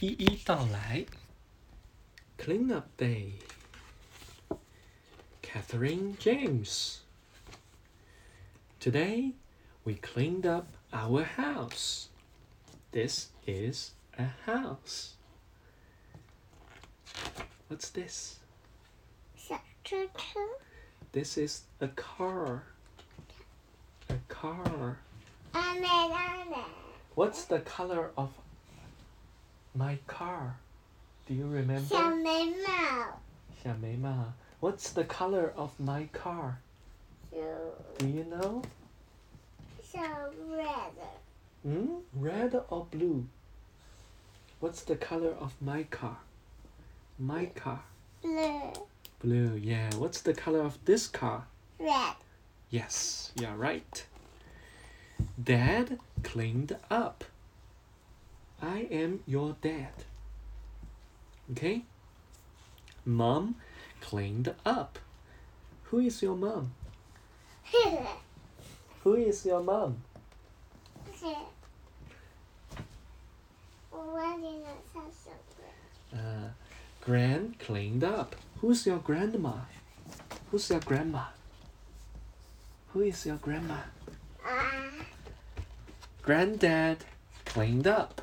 一一道来。Clean Up Day Catherine James Today we cleaned up our house. This is a house. What's this? 小车车 This is a car. A car. What's the color of my car? Do you remember? 小眉毛。小眉毛。What's the color of my car? Do you know? 小 red. Red or blue? What's the color of my car? My car. Blue. Blue, yeah. What's the color of this car? Red. Yes, you're right. Dad cleaned up. I am your dad. Okay? Mom cleaned up. Who is your mom? Who is your mom? Gran cleaned up. Who's your grandma? Who's your grandma? Who is your grandma? Granddad cleaned up.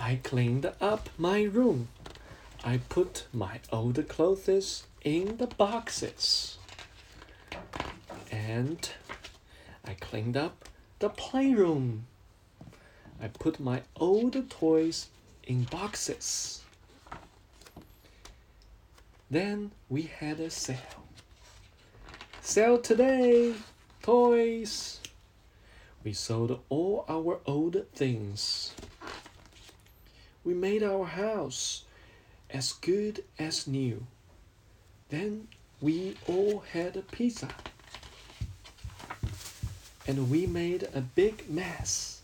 I cleaned up my room. I put my old clothes in the boxes. And I cleaned up the playroom. I put my old toys in boxes.Then we had a sale. Sale today, toys. We sold all our old things. We made our house as good as new. Then we all had a pizza. And we made a big mess.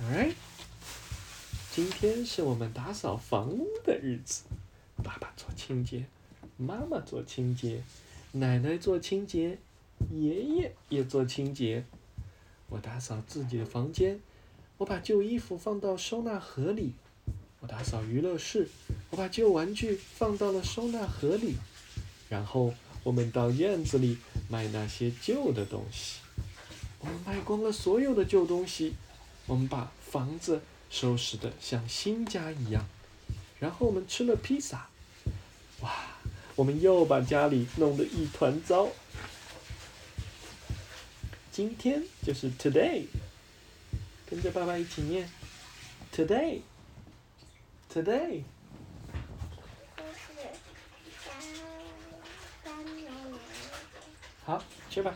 All right?今天是我们打扫房屋的日子，爸爸做清洁，妈妈做清洁，奶奶做清洁，爷爷也做清洁。我打扫自己的房间，我把旧衣服放到收纳盒里。我打扫娱乐室，我把旧玩具放到了收纳盒里。然后我们到院子里卖那些旧的东西。我们卖光了所有的旧东西，我们把房子收拾的像新家一样，然后我们吃了披萨，哇，我们又把家里弄得一团糟。今天就是 today， 跟着爸爸一起念 today， today。好，去吧。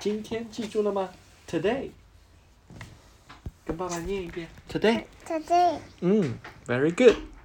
今天记住了吗 ？today。跟爸爸念一遍 today. Today. Very good.